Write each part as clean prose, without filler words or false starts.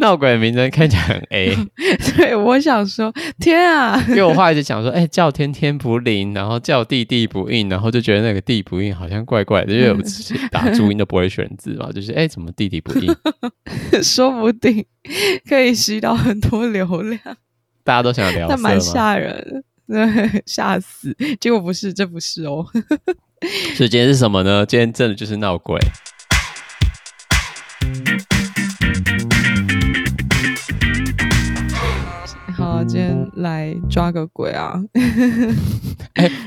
闹鬼名称看起来很 A。 对，我想说天啊，因为我后来就想说叫天天不灵，然后叫地地不应，然后就觉得那个地不应好像怪怪的，因为我自己打注音都不会选字嘛，就是怎么地地不应说不定可以吸到很多流量，大家都想聊色吗？但蛮吓人的，吓死，结果不是，这不是哦所以今天是什么呢？今天真的就是闹鬼。好，今天来抓个鬼啊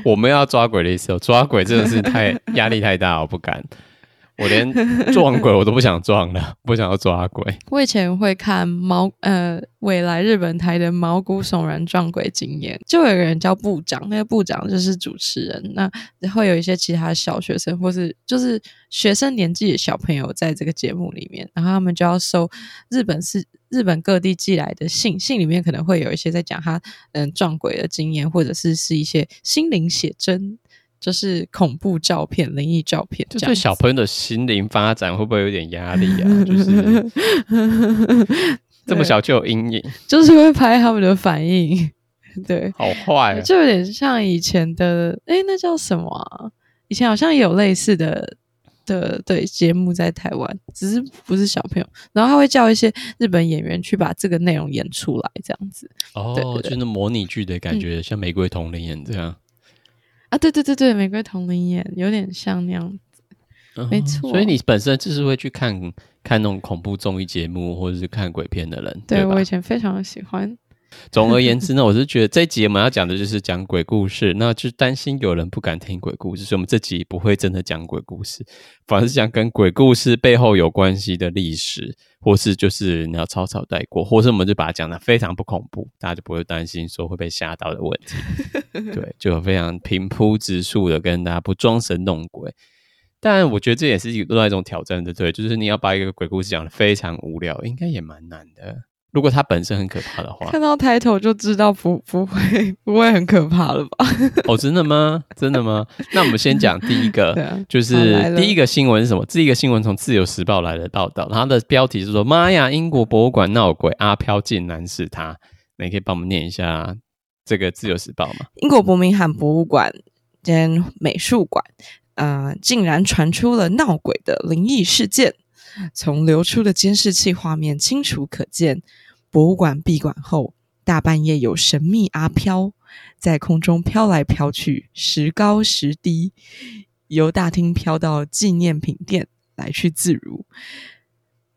我们要抓鬼的意思，抓鬼真的是太压力太大，我不敢，我连撞鬼我都不想撞了，不想要抓鬼。我以前会看未来日本台的毛骨悚然撞鬼经验，就有一个人叫部长，那个部长就是主持人，那会有一些其他小学生或是就是学生年纪的小朋友在这个节目里面，然后他们就要收日本各地寄来的信里面可能会有一些在讲他撞鬼的经验，或者是一些心灵写真，就是恐怖照片、灵异照片，就对小朋友的心灵发展会不会有点压力啊？就是这么小就有阴影，就是会拍他们的反应，对，好坏、啊，就有点像以前的，那叫什么啊？以前好像也有类似的对节目在台湾，只是不是小朋友，然后他会叫一些日本演员去把这个内容演出来，这样子。哦，对对对，就那模拟剧的感觉，像玫瑰瞳铃演这样。啊，对对对对，玫瑰瞳铃眼有点像那样子、没错。所以你本身就是会去看那种恐怖综艺节目或者是看鬼片的人， 对吧？我以前非常的喜欢。总而言之呢，我是觉得这一集我们要讲的就是讲鬼故事，那就担心有人不敢听鬼故事，所以我们这集不会真的讲鬼故事，反而是讲跟鬼故事背后有关系的历史，或是就是你要草草带过，或是我们就把它讲得非常不恐怖，大家就不会担心说会被吓到的问题对，就非常平铺直述的跟大家不装神弄鬼。但我觉得这也是另外一种挑战的，对，就是你要把一个鬼故事讲得非常无聊，应该也蛮难的，如果它本身很可怕的话。看到抬头就知道不会很可怕了吧哦，真的吗？真的吗？那我们先讲第一个就是第一个新闻是什么？第一个新闻从自由时报来的报道，它的标题是说妈呀，英国博物馆闹鬼，阿飘竟然是他。你可以帮我们念一下这个自由时报吗？英国伯明翰博物馆兼美术馆竟然传出了闹鬼的灵异事件，从流出的监视器画面清楚可见，博物馆闭馆后大半夜有神秘阿飘在空中飘来飘去，时高时低，由大厅飘到纪念品店，来去自如，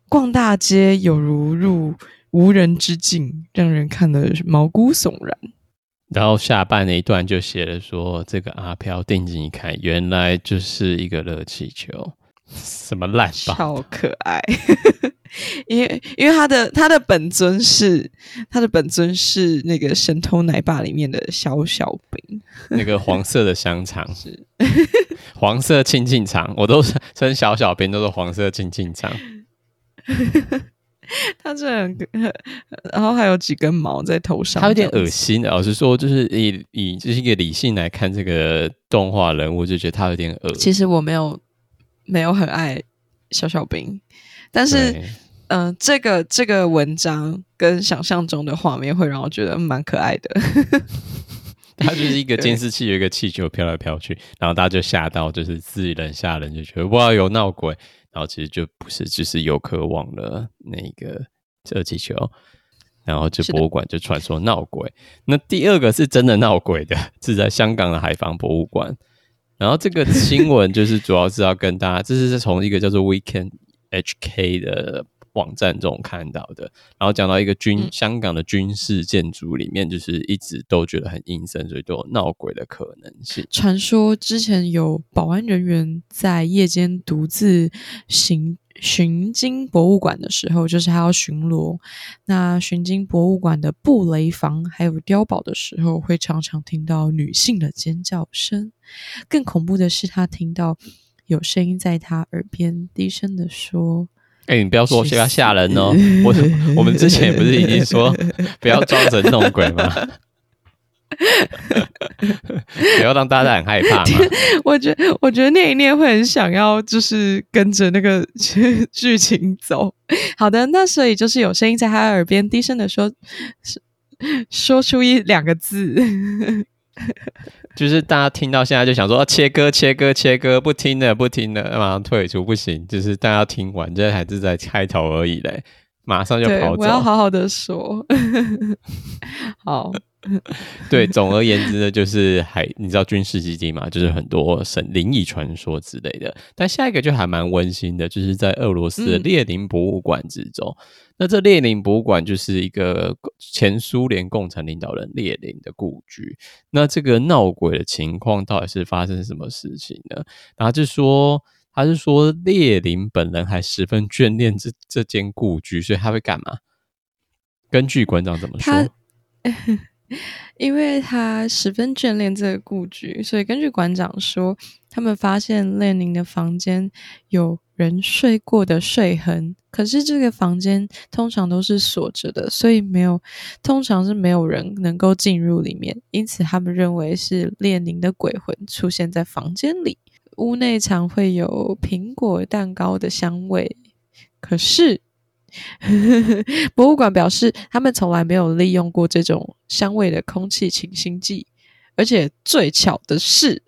逛大街有如入无人之境，让人看得毛骨悚然。然后下半那一段就写了说，这个阿飘定睛一看，原来就是一个热气球。什么烂吧，超可爱因为他的本尊是那个神偷奶爸里面的小小兵那个黄色的香肠是黄色清净肠，我都称小小兵都是黄色清净肠他真的很，然后还有几根毛在头上，他有点恶心的。老实说，就是以就是一个理性来看这个动画人物，就觉得他有点恶。其实我没有很爱小小兵，但是这个文章跟想象中的画面会让我觉得蛮可爱的它就是一个监视器有一个气球飘来飘去，然后大家就吓到，就是自人吓人，就觉得哇有闹鬼，然后其实就不是，就是游客忘了那个热气球，然后就博物馆就传说闹鬼。那第二个是真的闹鬼的，是在香港的海防博物馆，然后这个新闻就是主要是要跟大家这是从一个叫做 Weekend HK 的网站中看到的，然后讲到一个香港的军事建筑里面，就是一直都觉得很阴森，所以都有闹鬼的可能性。传说之前有保安人员在夜间独自巡经博物馆的时候，就是他要巡逻，那巡经博物馆的布雷房还有碉堡的时候，会常常听到女性的尖叫声，更恐怖的是他听到有声音在他耳边低声的说你不要说要吓人哦我们之前不是已经说不要装神弄鬼吗不要让大家很害怕嘛。我觉得念一念会很想要就是跟着那个剧情走。好的，那所以就是有声音在他耳边低声的说出一两个字。就是大家听到现在就想说、啊、切割，不听了马上退出，不行，就是大家听完这还是在开头而已嘞，马上就跑走。我要好好的说。好。对，总而言之呢，就是你知道军事基地嘛，就是很多神灵异传说之类的。但下一个就还蛮温馨的，就是在俄罗斯的列宁博物馆之中。那这列宁博物馆就是一个前苏联共产领导人列宁的故居。那这个闹鬼的情况到底是发生什么事情呢？然后就说他是说列宁本人还十分眷恋这间故居，所以他会干嘛？根据馆长怎么说？因为他十分眷恋这个故居，所以根据馆长说，他们发现列宁的房间有人睡过的睡痕，可是这个房间通常都是锁着的，所以通常是没有人能够进入里面，因此他们认为是列宁的鬼魂出现在房间里。屋内常会有苹果蛋糕的香味，可是博物馆表示他们从来没有利用过这种香味的空气清新剂，而且最巧的是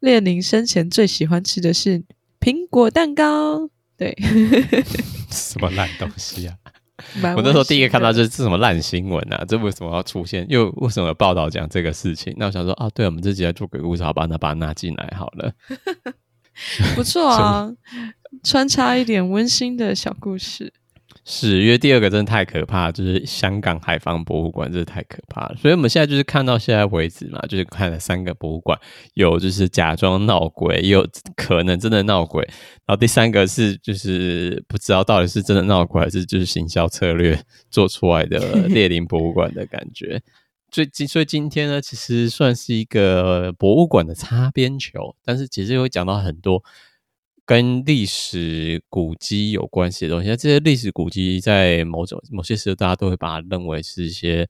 列宁生前最喜欢吃的是苹果蛋糕。对，什么烂东西啊！我那时候第一个看到就是这什么烂新闻啊，这为什么要出现，又为什么有报道讲这个事情？那我想说啊，对，我们自己来做鬼故事，好吧，那把它拿进来好了。不错啊，穿插一点温馨的小故事。是，因为第二个真的太可怕，就是香港海防博物馆，真的太可怕了。所以我们现在就是看到现在为止嘛，就是看了三个博物馆，有就是假装闹鬼，也有可能真的闹鬼，然后第三个是就是不知道到底是真的闹鬼还是就是行销策略做出来的列宁博物馆的感觉。所以今天呢，其实算是一个博物馆的擦边球，但是其实会讲到很多跟历史古迹有关系的东西。这些历史古迹在某些时候大家都会把它认为是一些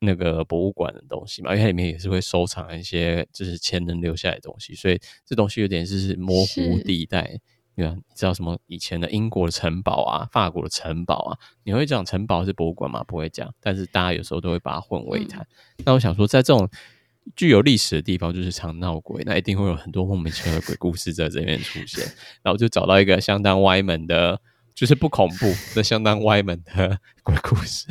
那个博物馆的东西嘛，因为它里面也是会收藏一些就是前人留下来的东西，所以这东西有点是模糊地带。你知道什么以前的英国的城堡啊，法国的城堡啊，你会讲城堡是博物馆吗？不会讲，但是大家有时候都会把它混为一谈。那我想说在这种具有历史的地方就是常闹鬼，那一定会有很多莫名其妙的鬼故事在这边出现。然后就找到一个相当歪门的，就是不恐怖但相当歪门的鬼故事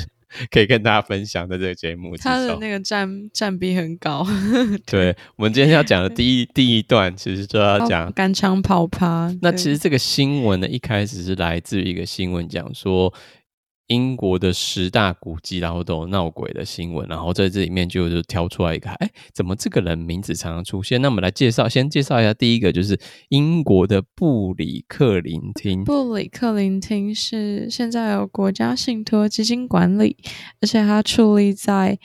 可以跟大家分享在这个节目之上。他的那个占比很高。对，我们今天要讲的第一段其实就要讲肝肠跑趴。那其实这个新闻呢，一开始是来自于一个新闻讲说英国的10大古迹然后都有闹鬼的新闻，然后在这里面就挑出来一个，怎么这个人名字常常出现。那我们来先介绍一下。第一个就是英国的布里克林厅。布里克林厅是现在有国家信托基金管理，而且它矗立在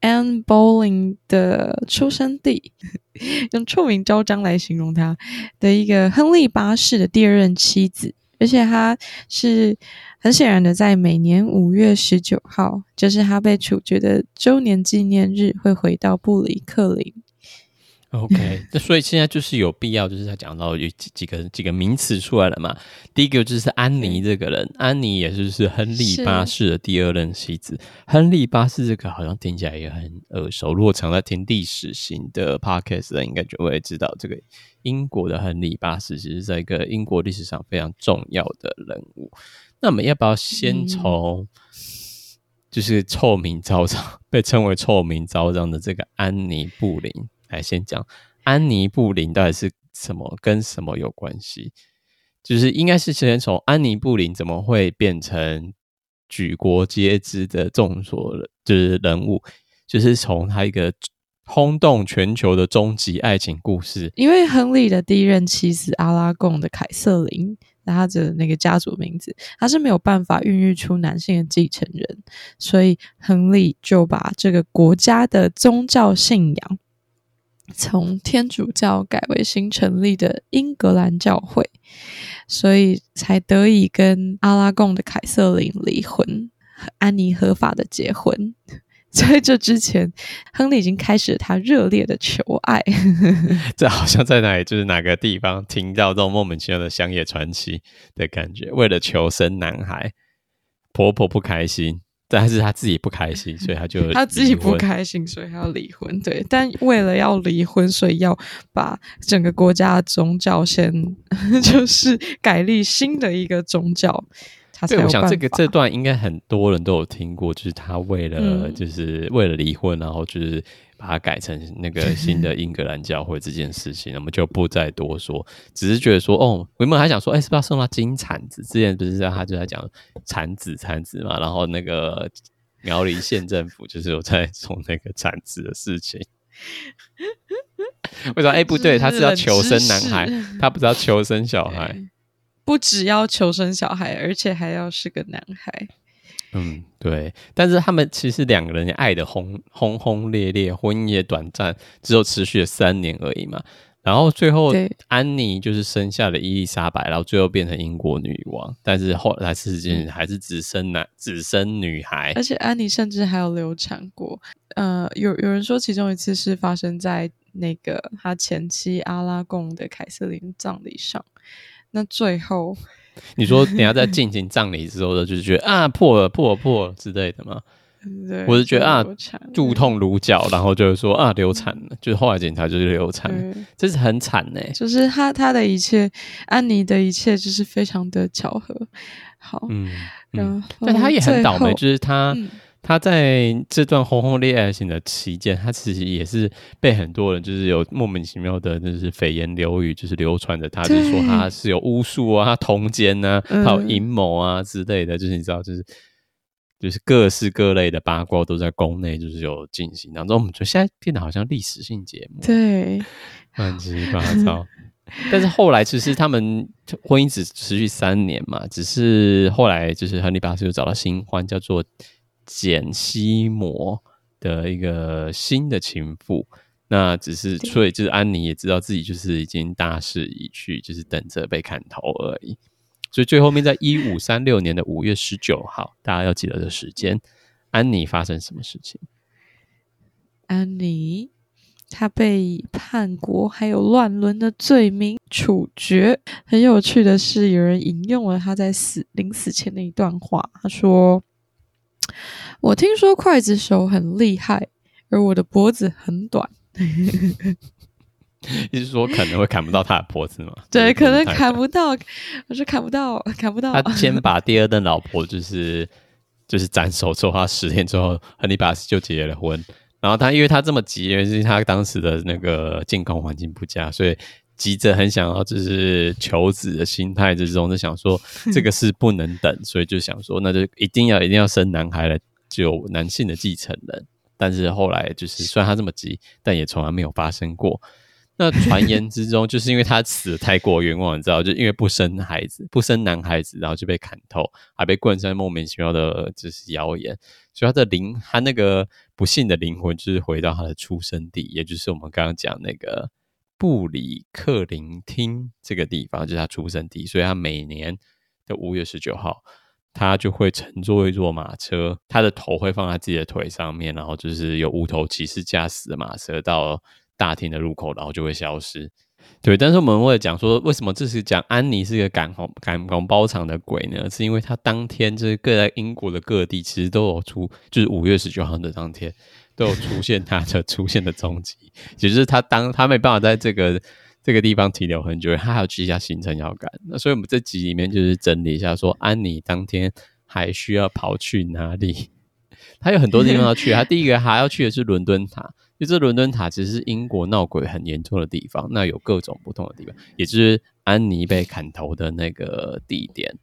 Anne Boleyn 的出生地，用臭名昭彰来形容它的一个亨利八世的第二任妻子，而且他是很显然的在每年5月19号，就是他被处决的周年纪念日，会回到布里克林。OK， 所以现在就是有必要，就是他讲到有几个名词出来了嘛。第一个就是安妮这个人，安妮也就是亨利八世的第二任妻子。亨利八世这个好像听起来也很耳熟，如果常在听历史型的 podcast 的应该就会知道这个。英国的亨利八世其实在一个英国历史上非常重要的人物。那我们要不要先从就是臭名昭彰，被称为臭名昭彰的这个安妮布林来先讲安妮布林到底是什么，跟什么有关系？就是应该是先从安妮布林怎么会变成举国皆知的众所就是人物，就是从他一个轰动全球的终极爱情故事。因为亨利的第一任妻子阿拉贡的凯瑟琳，她的那个家族名字，她是没有办法孕育出男性的继承人，所以亨利就把这个国家的宗教信仰从天主教改为新成立的英格兰教会，所以才得以跟阿拉贡的凯瑟琳离婚，安妮合法的结婚。在这之前，亨利已经开始了他热烈的求爱。这好像在哪里，就是哪个地方听到这种莫名其妙的乡野传奇的感觉。为了求生男孩，婆婆不开心，但是他自己不开心，所以他就他自己不开心，所以他要离婚。对，但为了要离婚，所以要把整个国家的宗教先就是改立新的一个宗教。对，我想这段应该很多人都有听过，就是他为了、就是为了离婚，然后就是把它改成那个新的英格兰教会这件事情，我们就不再多说，只是觉得说，哦，原本还想说，哎，是不是要送到金铲子？之前不是他就在讲铲子嘛，然后那个苗栗县政府就是有在送那个铲子的事情。为什么？哎，不对，他是要求生男孩，他不是要求生小孩。不只要求生小孩，而且还要是个男孩。嗯，对。但是他们其实两个人爱的轰轰烈烈，婚姻也短暂，只有持续了3年而已嘛。然后最后安妮就是生下了伊丽莎白，然后最后变成英国女王，但是后来还是只生女孩，而且安妮甚至还有流产过。有人说其中一次是发生在那个她前妻阿拉贡的凯瑟琳葬礼上。那最后你说等一下在进行葬礼之后的就是觉得啊破了之类的吗？对，我是觉得啊肚痛如绞，然后就是说啊流产了，就是后来检查就是流产了，这是很惨耶、就是他的一切，安妮的一切就是非常的巧合。好，然后但他也很倒霉，就是他在这段轰轰烈烈的期间，他其实也是被很多人就是有莫名其妙的就是蜚言流语，就是流传着他就是说他是有巫术啊，他通奸啊，他有阴谋啊之类的，就是你知道就是各式各类的八卦都在宫内就是有进行，然后我们就现在变得好像历史性节目，对，乱七八糟。但是后来其实他们婚姻只持续3年嘛，只是后来就是亨利八世又找到新欢叫做简西摩的一个新的情妇，那只是所以就是安妮也知道自己就是已经大势已去，就是等着被砍头而已。所以最后面在1536年的5月19号大家要记得的时间，安妮发生什么事情？安妮她被叛国还有乱伦的罪名处决。很有趣的是有人引用了她在临死前的一段话，她说，我听说刽子手很厉害，而我的脖子很短。意思说可能会砍不到他的脖子吗？对，可能砍不到。我说砍不到。他先把第二任老婆就是斩首之后，他10天之后，亨利八世就结了婚。然后他因为他这么急，因为他当时的那个健康环境不佳，所以急着很想要就是求子的心态之中，就想说这个事不能等，所以就想说那就一定要生男孩了，就有男性的继承人。但是后来就是虽然他这么急，但也从来没有发生过。那传言之中就是因为他死得太过冤枉，你知道，就因为不生男孩子，然后就被砍头，还被冠上莫名其妙的就是谣言，所以他那个不幸的灵魂就是回到他的出生地，也就是我们刚刚讲那个布里克林厅这个地方，就是他出生地，所以他每年的5月19号他就会乘坐一座马车，他的头会放在自己的腿上面，然后就是有无头骑士驾驶的马车到大厅的入口，然后就会消失。对，但是我们会讲说为什么这是讲安妮是一个赶红包场的鬼呢？是因为他当天就是各在英国的各地其实都有就是5月19号的当天都有出现的踪迹，也就是他没办法在这个地方停留很久，他还要记一下行程要赶。那所以我们这集里面就是整理一下说安妮当天还需要跑去哪里。他有很多地方要去，他第一个还要去的是伦敦塔，因为这伦敦塔其实是英国闹鬼很严重的地方，那有各种不同的地方，也就是安妮被砍头的那个地点。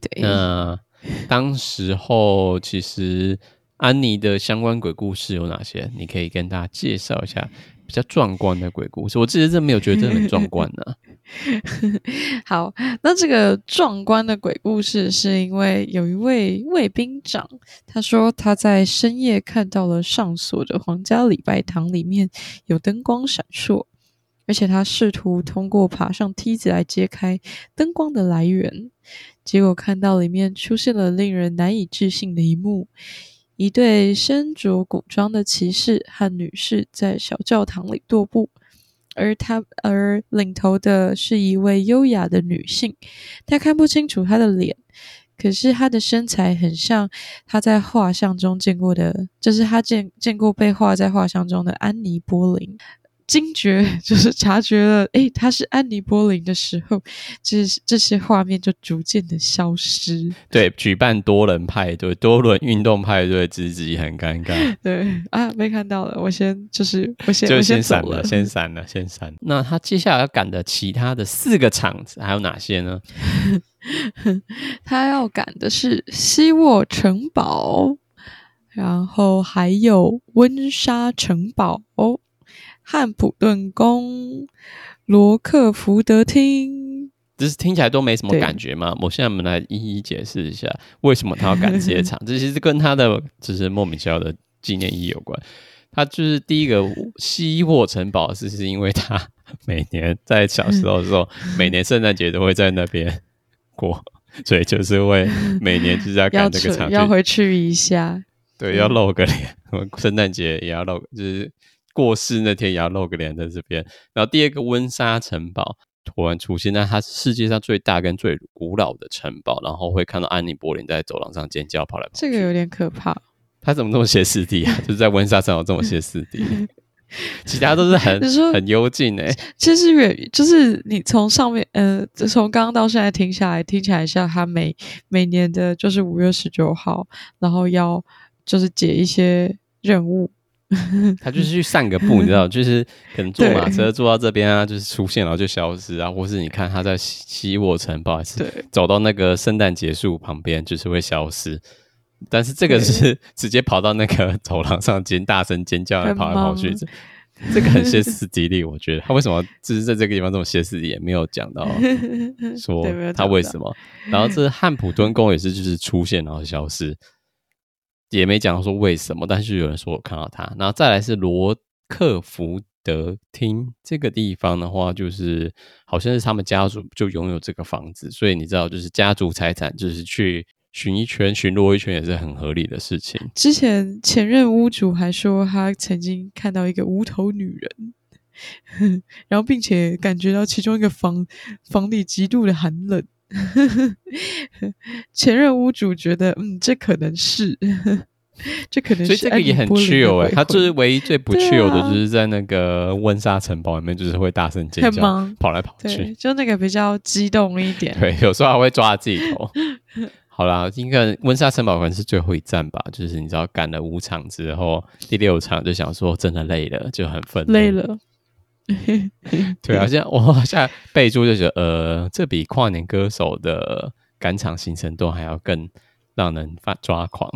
对，那当时候其实安妮的相关鬼故事有哪些？你可以跟大家介绍一下比较壮观的鬼故事。我自己没有觉得真的很壮观啊。好，那这个壮观的鬼故事是因为有一位卫兵长，他说他在深夜看到了上锁的皇家礼拜堂里面有灯光闪烁，而且他试图通过爬上梯子来揭开灯光的来源，结果看到里面出现了令人难以置信的一幕。一对身着古装的骑士和女士在小教堂里踱步，而领头的是一位优雅的女性，她看不清楚她的脸，可是她的身材很像她在画像中见过的，就是她见过被画在画像中的安妮·波林。惊觉就是察觉了，她是安妮·波林的时候，这些画面就逐渐的消失。对，举办多人派对、多人运动派对之极很尴尬。对啊，被看到了，我先闪了。那他接下来要赶的其他的4个场子还有哪些呢？他要赶的是希沃城堡，然后还有温莎城堡、汉普顿宫、罗克福德厅。这是听起来都没什么感觉吗？我现在我们来一一解释一下为什么他要赶这些场。这其实跟他的就是莫名其妙的纪念意义有关。他就是第一个希沃城堡，是因为他每年在小时候的时候每年圣诞节都会在那边过，所以就是会每年就是要赶这个场要回去一下。对，要露个脸，圣诞节也要露，就是过世那天也要露个脸在这边。然后第二个温莎城堡突然出现，那它是世界上最大跟最古老的城堡，然后会看到安妮·波林在走廊上尖叫跑来跑去。这个有点可怕，他怎么这么歇斯底啊？就是在温莎城堡这么歇斯底。其他都是很幽静欸。其实就是你从上面从刚刚到现在听下来，听起来像他每年的就是5月19号，然后要就是解一些任务。他就是去散个步，你知道，就是可能坐马车坐到这边啊，就是出现然后就消失啊，或是你看他在希沃城堡走到那个圣诞节树旁边就是会消失，但是这个是直接跑到那个走廊上大声尖叫跑来跑去，这个很歇斯底里。我觉得他为什么就是在这个地方这种歇斯底里也没有讲到说他为什么。然后这汉普顿宫也是就是出现然后消失，也没讲说为什么，但是有人说我看到他。然后再来是罗克福德厅，这个地方的话就是好像是他们家族就拥有这个房子，所以你知道就是家族财产就是去巡逻一圈也是很合理的事情。之前前任屋主还说他曾经看到一个无头女人，然后并且感觉到其中一个房里极度的寒冷。前任屋主觉得这可能是所以这个也很 chill 他就是唯一最不 chill 的就是在那个温莎城堡里面就是会大声尖叫跑来跑去，就那个比较激动一点。对，有时候还会抓自己头。好啦，应该温莎城堡可能是最后一站吧，就是你知道赶了5场之后第6场就想说真的累了，就很愤怒累了。对啊，现在备注就觉得这比跨年歌手的赶场行程都还要更让人抓狂。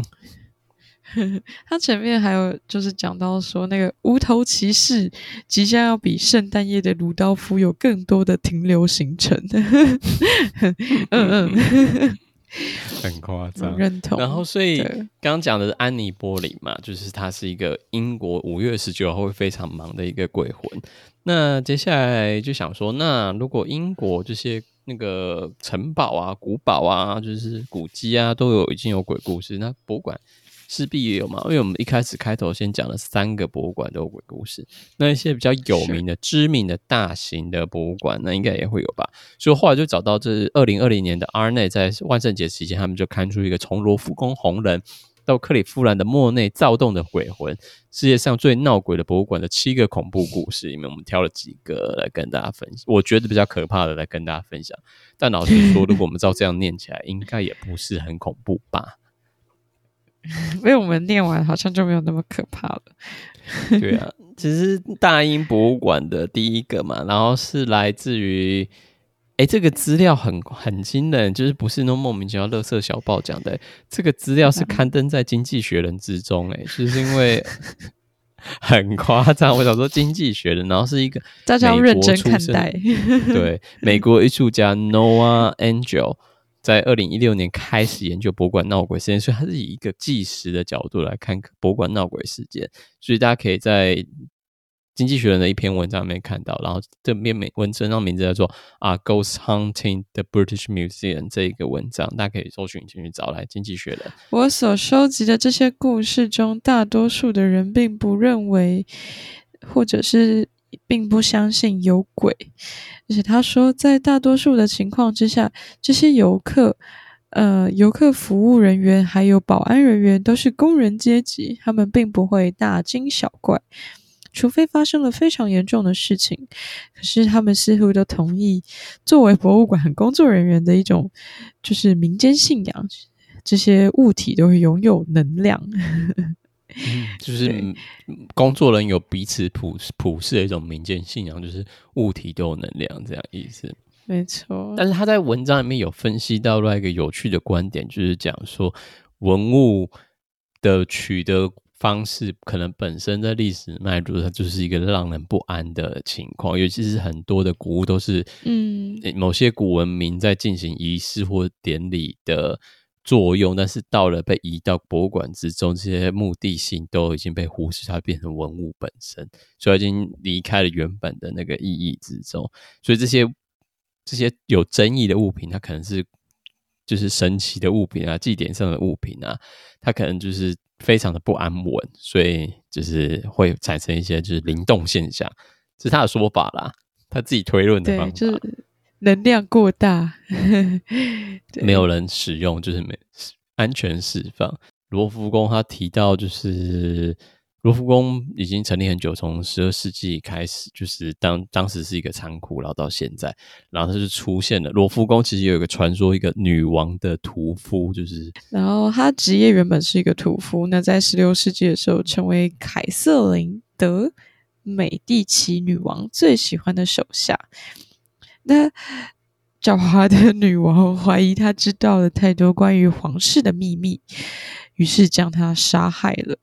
他前面还有就是讲到说那个无头骑士即将要比圣诞夜的鲁道夫有更多的停留行程。很夸张，认同。然后所以刚刚讲的是安妮·波林嘛，就是她是一个英国5月19号会非常忙的一个鬼魂。那接下来就想说，那如果英国这些那个城堡啊、古堡啊、就是古迹啊都有已经有鬼故事，那博物馆势必也有嘛，因为我们一开始开头先讲了3个博物馆都有鬼故事，那一些比较有名的知名的大型的博物馆那应该也会有吧。所以后来就找到这2020年的 Arnett 在万圣节期间他们就刊出一个从罗浮宫红人到克里夫兰的莫内躁动的鬼魂，世界上最闹鬼的博物馆的7个恐怖故事里面，我们挑了几个来跟大家分享，我觉得比较可怕的来跟大家分享。但老实说如果我们照这样念起来应该也不是很恐怖吧。被我们念完好像就没有那么可怕了。对啊，其实大英博物馆的第一个嘛，然后是来自于这个资料很惊人，就是不是那莫名其妙垃圾小报讲的，这个资料是刊登在经济学人之中就是因为很夸张，我想说经济学人，然后是一个大家要认真看待。对，美国艺术家 Noah Angel在2016年开始研究博物馆闹鬼事件，所以它是以一个纪实的角度来看博物馆闹鬼事件，所以大家可以在经济学人的一篇文章里面看到，然后这篇文章名字叫做 Ghost Hunting the British Museum， 这一个文章大家可以搜寻进去找来经济学人。我所收集的这些故事中，大多数的人并不认为或者是并不相信有鬼，而且他说在大多数的情况之下，这些游客服务人员还有保安人员都是工人阶级，他们并不会大惊小怪，除非发生了非常严重的事情。可是他们似乎都同意作为博物馆工作人员的一种就是民间信仰，这些物体都会拥有能量就是工作人有彼此普世的一种民间信仰，就是物体都有能量这样意思，没错。但是他在文章里面有分析到另一个有趣的观点，就是讲说文物的取得方式可能本身在历史脉络上就是一个让人不安的情况，尤其是很多的古物都是某些古文明在进行仪式或典礼的作用，但是到了被移到博物馆之中，这些目的性都已经被忽视，它变成文物本身，所以已经离开了原本的那个意义之中。所以这些有争议的物品，它可能是就是神奇的物品啊，祭典上的物品啊，它可能就是非常的不安稳，所以就是会产生一些就是灵动现象，这是他的说法啦，他自己推论的方法。对，就是能量过大没有人使用，就是没安全释放。罗浮宫他提到，就是罗浮宫已经成立很久，从12世纪开始，就是当时是一个仓库，然后到现在，然后它就出现了罗浮宫其实有一个传说，一个女王的屠夫，就是然后他职业原本是一个屠夫，那在16世纪的时候成为凯瑟琳德美第奇女王最喜欢的手下。那狡猾的女王怀疑她知道了太多关于皇室的秘密，于是将她杀害了。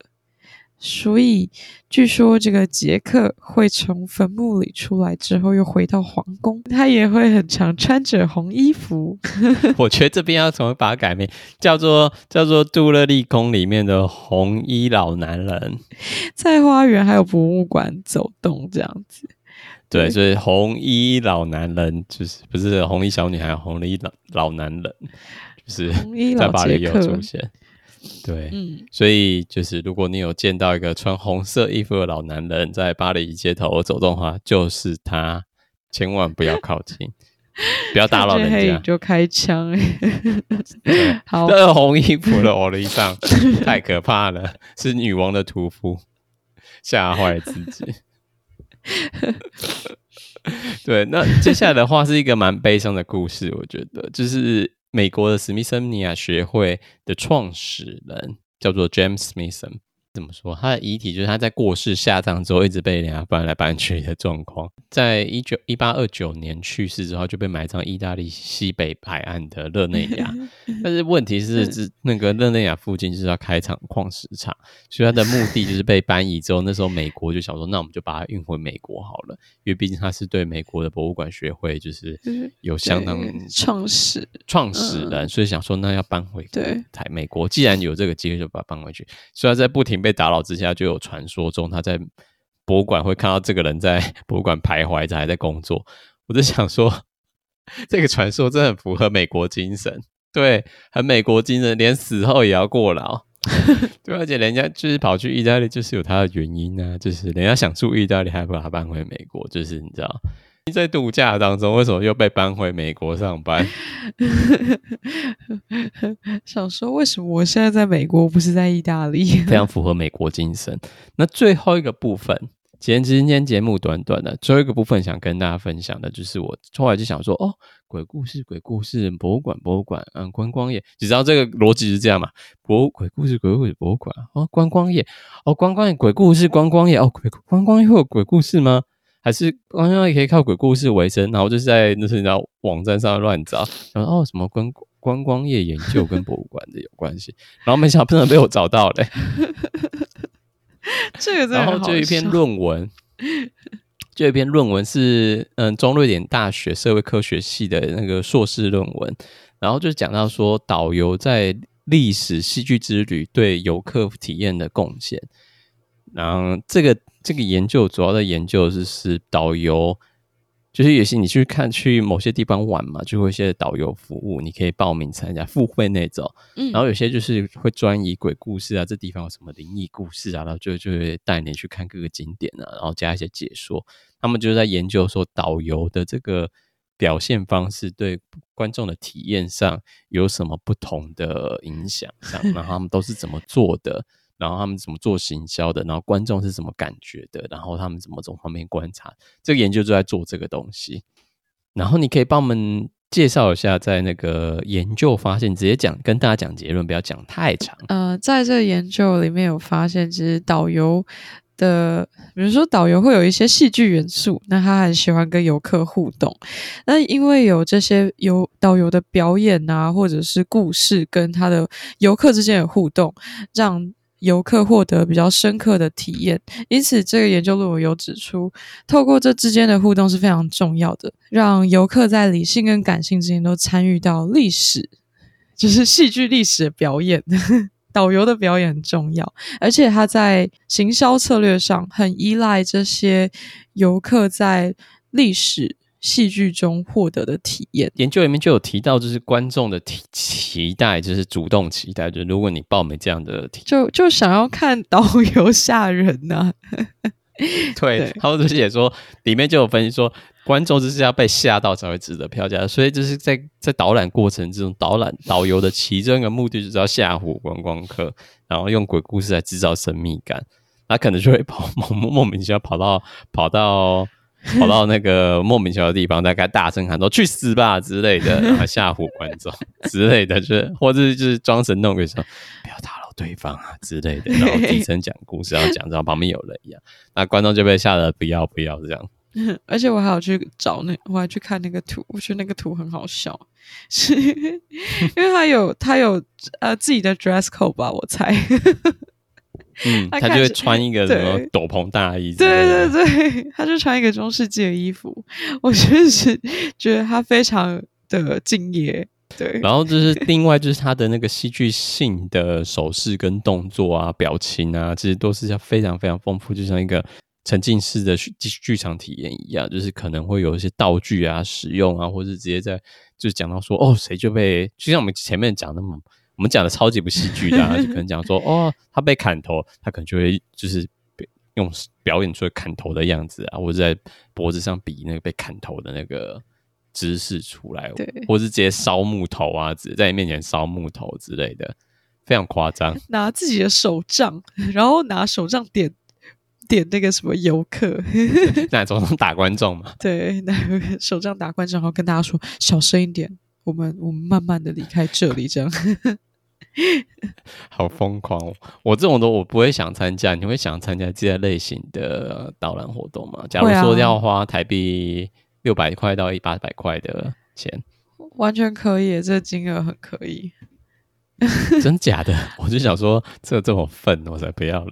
所以据说这个杰克会从坟墓里出来之后又回到皇宫，他也会很常穿着红衣服我觉得这边要怎么把它改名叫做杜勒利宫里面的红衣老男人，在花园还有博物馆走动这样子。对，所以红衣老男人就是不是红衣小女孩，红衣 老男人就是在巴黎有出现。对，所以就是如果你有见到一个穿红色衣服的老男人在巴黎街头走动的话，就是他，千万不要靠近不要打扰人家，就开枪对，好，这红衣服的欧丽桑太可怕了，是女王的屠夫，吓坏自己对，那接下来的话是一个蛮悲伤的故事，我觉得就是美国的史密森尼亚学会的创始人叫做 James Smithson， 怎么说，他的遗体就是他在过世下葬之后一直被人家搬来搬去的状况，在1829年去世之后就被埋葬意大利西北海岸的热内亚但是问题是那个热内亚附近就是要开采矿石场，所以他的墓地就是被搬移之后那时候美国就想说那我们就把它运回美国好了，因为毕竟他是对美国的博物馆学会就是有相当创始人所以想说那要搬回台美国，既然有这个机会就把它搬回去，所以他在不停被打扰之下，就有传说中他在博物馆会看到这个人在博物馆徘徊着还在工作。我就想说这个传说真的很符合美国精神，对，很美国精神，连死后也要过劳对，而且人家就是跑去意大利就是有他的原因啊，就是人家想住意大利还把他搬回美国，就是你知道在度假当中为什么又被搬回美国上班想说为什么我现在在美国不是在意大利非常符合美国精神。那最后一个部分，今天节目短短的最后一个部分想跟大家分享的，就是我后来就想说鬼故事博物馆观光业，只知道这个逻辑是这样嘛，鬼故事博物馆观光业鬼故事哦，观光业会有鬼故事吗，还是观光业可以靠鬼故事为生，然后就是在那是网站上乱找，然后什么观光业研究跟博物馆的有关系然后没想到真的被我找到了这个真的很好笑。然后就一篇论文是中瑞典大学社会科学系的那个硕士论文，然后就讲到说导游在历史戏剧之旅对游客体验的贡献，然后这个这个研究主要的研究是导游，就是也是你去看去某些地方玩嘛，就会有一些导游服务，你可以报名参加付费那种、然后有些就是会专以鬼故事啊，这地方有什么灵异故事啊，然后就会带你去看各个景点啊，然后加一些解说。他们就在研究说导游的这个表现方式对观众的体验上有什么不同的影响，然后他们都是怎么做的，然后他们怎么做行销的，然后观众是什么感觉的，然后他们怎么从旁边观察，这个研究就在做这个东西。然后你可以帮我们介绍一下在那个研究发现，直接讲跟大家讲结论，不要讲太长。在这个研究里面有发现，其实导游的，比如说导游会有一些戏剧元素，那他很喜欢跟游客互动，那因为有这些导游的表演啊，或者是故事跟他的游客之间的互动，让游客获得比较深刻的体验。因此这个研究论文有指出，透过这之间的互动是非常重要的，让游客在理性跟感性之间都参与到历史，就是戏剧历史的表演导游的表演很重要，而且他在行销策略上很依赖这些游客在历史戏剧中获得的体验。研究里面就有提到，就是观众的期待，就是主动期待，就是如果你报名这样的题，就想要看导游吓人啊对，他们就写说，里面就有分析说，观众就是要被吓到才会值得票价，所以就是在导览过程之中，导游的其中一个目的就是要吓唬观光客，然后用鬼故事来制造神秘感，他可能就会莫名其妙跑到那个莫名其妙的地方，大概大声喊说去死吧之类的，然后吓唬观众之类的，就是或者就是装神弄鬼说不要打扰对方啊之类的，然后低声讲故事，然后讲到旁边有人一样，那观众就被吓得不要这样。而且我还有去找我还去看那个图，我觉得那个图很好笑，是因为他有自己的 dress code 吧，我猜。他就会穿一个什么斗篷大衣，对，他就穿一个中世纪的衣服，我就是觉得他非常的敬业。对，然后就是另外就是他的那个戏剧性的手势跟动作啊、表情啊，其实都是非常非常丰富，就像一个沉浸式的剧场体验一样，就是可能会有一些道具啊、使用啊，或是直接在就讲到说哦，谁就被，就像我们前面讲的嘛。我们讲的超级不戏剧的、啊，就可能讲说哦，他被砍头，他可能就会就是用表演出砍头的样子啊，或者在脖子上比那个被砍头的那个姿势出来，或是直接烧木头啊，在你面前烧木头之类的，非常夸张。拿自己的手杖，然后拿手杖点那个什么游客拿手杖打观众嘛？对，拿手杖打观众，然后跟大家说小声一点，我们慢慢的离开这里，这样。好疯狂哦！我这种的我不会想参加，你会想参加这些类型的导览活动吗？假如说要花台币600块到800块的钱，完全可以，这金额很可以。真假的？我就想说，这么愤，我才不要了。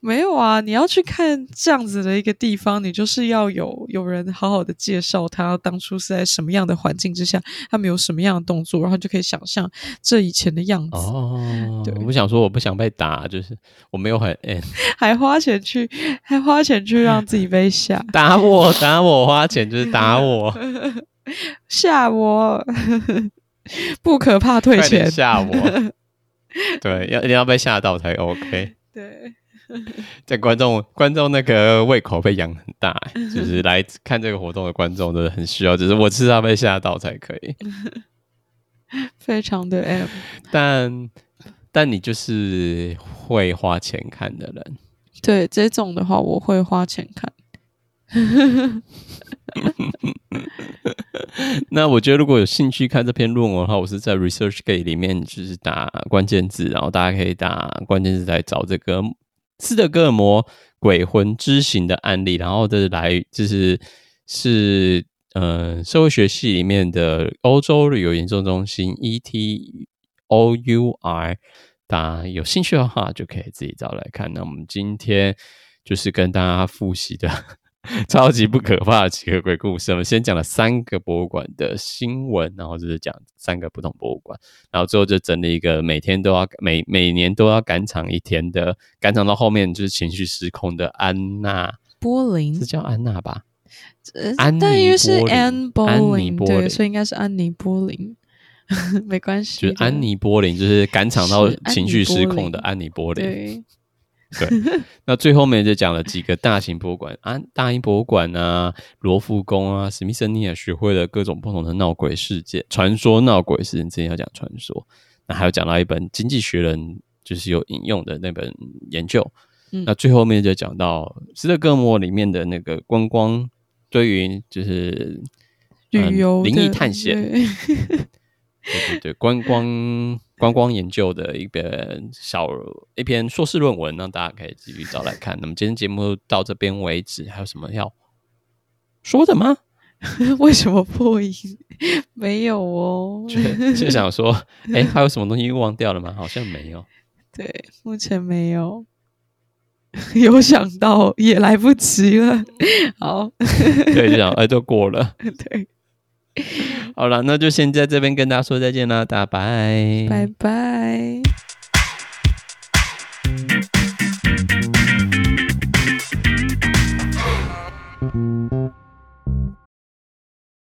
没有啊，你要去看这样子的一个地方，你就是要有人好好的介绍他当初是在什么样的环境之下，他们有什么样的动作，然后就可以想象这以前的样子。哦，对，我想说我不想被打，就是我没有很爱，还花钱去让自己被吓，打我，花钱就是打我，吓我，不可怕退钱，快点吓我，对，一定要被吓到才 OK。对，在观众那个胃口被养很大、就是来看这个活动的观众真的很需要，就是我知道被吓到才可以，非常的 M。但你就是会花钱看的人，对这种的话，我会花钱看。那我觉得如果有兴趣看这篇论文的话，我是在 ResearchGate 里面就是打关键字，然后大家可以打关键字来找这个斯德哥尔摩鬼魂之行的案例，然后这来就是社会学系里面的欧洲旅游研究中心 ETOUR， 大家有兴趣的话就可以自己找来看。那我们今天就是跟大家复习的超级不可怕的几个鬼故事。我们先讲了三个博物馆的新闻，然后就是讲三个不同博物馆，然后最后就整理一个每年都要赶场一天的，赶场到后面就是情绪失控的安娜波林，是叫安娜吧？但因为是 Anne Boleyn， 对，所以应该是安妮波林。没关系，就是安妮波林，就是赶场到情绪失控的安妮波林。对。对，那最后面就讲了几个大型博物馆，大英博物馆啊，罗浮宫啊，史密森尼尔学会了各种不同的闹鬼事件，传说闹鬼事件，之前要讲传说，那还有讲到一本经济学人就是有引用的那本研究，那最后面就讲到斯德哥摩里面的那个观光对于就是旅游灵异探险，对，观光研究的一篇硕士论文，让大家可以继续找来看。那么今天节目到这边为止，还有什么要说的吗？为什么破音？没有哦，就想说，还有什么东西忘掉了吗？好像没有，对，目前没有。有想到也来不及了。好，对，就想都过了，对。好了，那就先在这边跟大家说再见啦，大家拜拜拜拜。